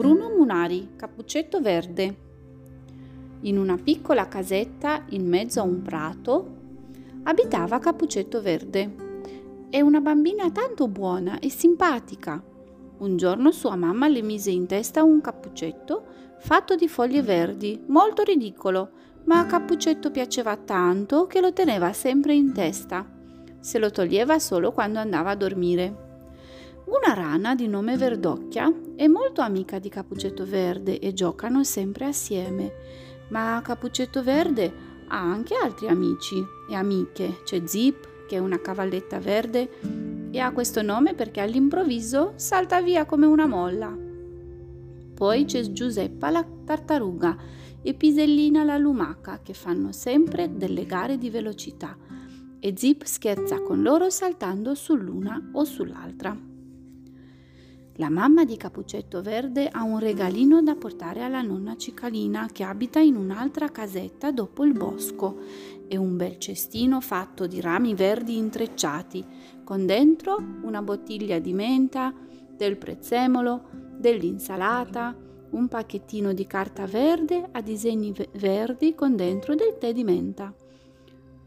Bruno Munari, Cappuccetto Verde. In una piccola casetta in mezzo a un prato abitava Cappuccetto Verde. È una bambina tanto buona e simpatica. Un giorno sua mamma le mise in testa un cappuccetto fatto di foglie verdi, molto ridicolo, ma a Cappuccetto piaceva tanto che lo teneva sempre in testa. Se lo toglieva solo quando andava a dormire. Una rana di nome Verdocchia è molto amica di Cappuccetto Verde e giocano sempre assieme. Ma Cappuccetto Verde ha anche altri amici e amiche. C'è Zip, che è una cavalletta verde e ha questo nome perché all'improvviso salta via come una molla. Poi c'è Giuseppa la tartaruga e Pisellina la lumaca, che fanno sempre delle gare di velocità, e Zip scherza con loro saltando sull'una o sull'altra. La mamma di Cappuccetto Verde ha un regalino da portare alla nonna Cicalina, che abita in un'altra casetta dopo il bosco. È un bel cestino fatto di rami verdi intrecciati, con dentro una bottiglia di menta, del prezzemolo, dell'insalata, un pacchettino di carta verde a disegni verdi con dentro del tè di menta.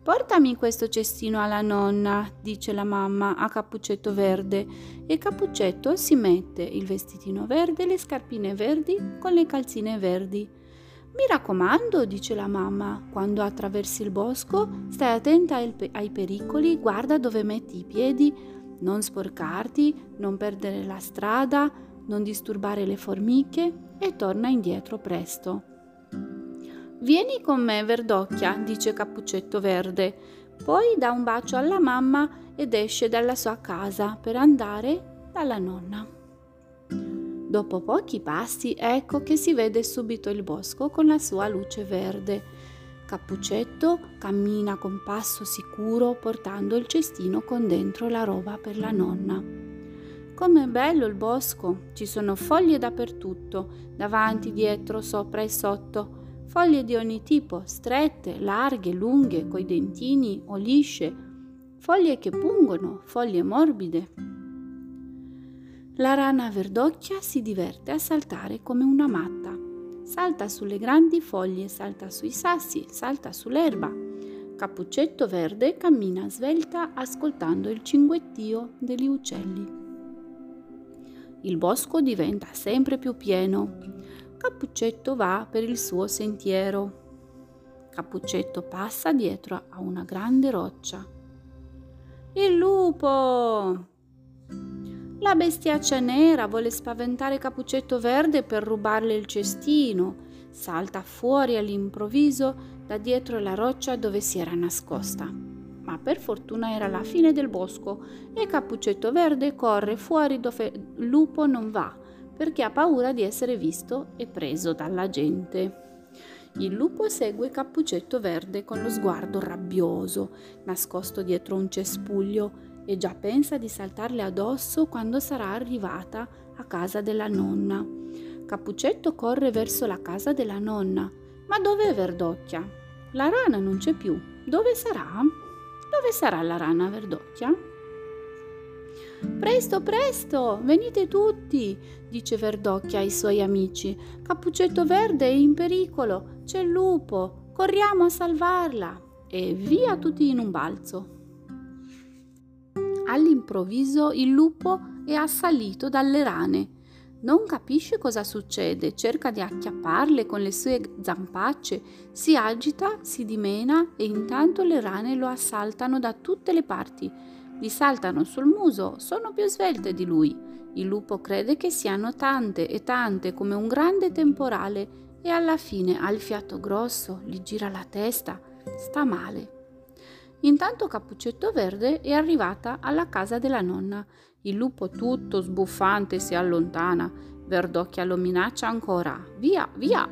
«Portami questo cestino alla nonna», dice la mamma a Cappuccetto Verde, e Cappuccetto si mette il vestitino verde, le scarpine verdi con le calzine verdi. «Mi raccomando», dice la mamma, «quando attraversi il bosco stai attenta ai pericoli, guarda dove metti i piedi, non sporcarti, non perdere la strada, non disturbare le formiche e torna indietro presto». «Vieni con me, Verdocchia», dice Cappuccetto Verde, poi dà un bacio alla mamma ed esce dalla sua casa per andare dalla nonna. Dopo pochi passi ecco che si vede subito il bosco con la sua luce verde. Cappuccetto cammina con passo sicuro portando il cestino con dentro la roba per la nonna. Com'è bello il bosco! Ci sono foglie dappertutto, davanti, dietro, sopra e sotto. Foglie di ogni tipo, strette, larghe, lunghe, coi dentini o lisce. Foglie che pungono, foglie morbide. La rana Verdocchia si diverte a saltare come una matta. Salta sulle grandi foglie, salta sui sassi, salta sull'erba. Cappuccetto Verde cammina svelta ascoltando il cinguettio degli uccelli. Il bosco diventa sempre più pieno. Cappuccetto va per il suo sentiero. Cappuccetto passa dietro a una grande roccia. Il lupo! La bestiaccia nera vuole spaventare Cappuccetto Verde per rubarle il cestino. Salta fuori all'improvviso da dietro la roccia dove si era nascosta. Ma per fortuna era la fine del bosco e Cappuccetto Verde corre fuori dove il lupo non va, perché ha paura di essere visto e preso dalla gente. Il lupo segue Cappuccetto Verde con lo sguardo rabbioso, nascosto dietro un cespuglio, e già pensa di saltarle addosso quando sarà arrivata a casa della nonna. Cappuccetto corre verso la casa della nonna. Ma dov'è Verdocchia? La rana non c'è più. Dove sarà? Dove sarà la rana Verdocchia? «Presto, presto, venite tutti!» dice Verdocchia ai suoi amici. «Cappuccetto Verde è in pericolo, c'è il lupo, corriamo a salvarla!» E via tutti in un balzo. All'improvviso il lupo è assalito dalle rane. Non capisce cosa succede, cerca di acchiapparle con le sue zampacce, si agita, si dimena e intanto le rane lo assaltano da tutte le parti. Gli saltano sul muso, sono più svelte di lui. Il lupo crede che siano tante e tante come un grande temporale e alla fine ha il fiato grosso, gli gira la testa, sta male. Intanto Cappuccetto Verde è arrivata alla casa della nonna. Il lupo tutto sbuffante si allontana. Verdocchia lo minaccia ancora. Via, via!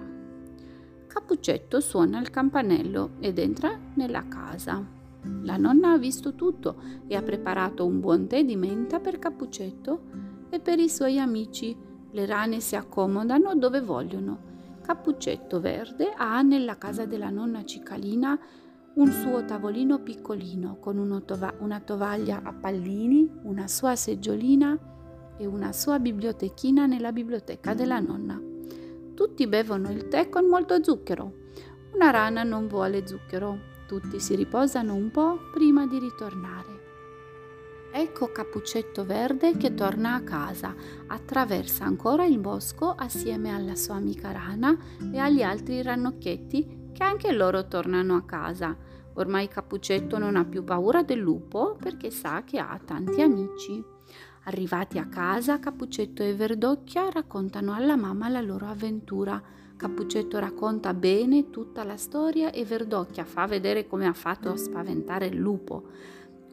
Cappuccetto suona il campanello ed entra nella casa. La nonna ha visto tutto e ha preparato un buon tè di menta per Cappuccetto e per i suoi amici. Le rane si accomodano dove vogliono. Cappuccetto Verde ha nella casa della nonna Cicalina un suo tavolino piccolino con una tovaglia a pallini, una sua seggiolina e una sua bibliotechina nella biblioteca della nonna. Tutti bevono il tè con molto zucchero. Una rana non vuole zucchero. Tutti si riposano un po' prima di ritornare. Ecco Cappuccetto Verde che torna a casa, attraversa ancora il bosco assieme alla sua amica rana e agli altri rannocchietti che anche loro tornano a casa. Ormai Cappuccetto non ha più paura del lupo perché sa che ha tanti amici. Arrivati a casa, Cappuccetto e Verdocchia raccontano alla mamma la loro avventura. Cappuccetto racconta bene tutta la storia e Verdocchia fa vedere come ha fatto a spaventare il lupo.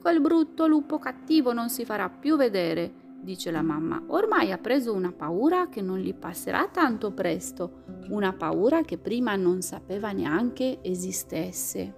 «Quel brutto lupo cattivo non si farà più vedere», dice la mamma. «Ormai ha preso una paura che non gli passerà tanto presto, una paura che prima non sapeva neanche esistesse».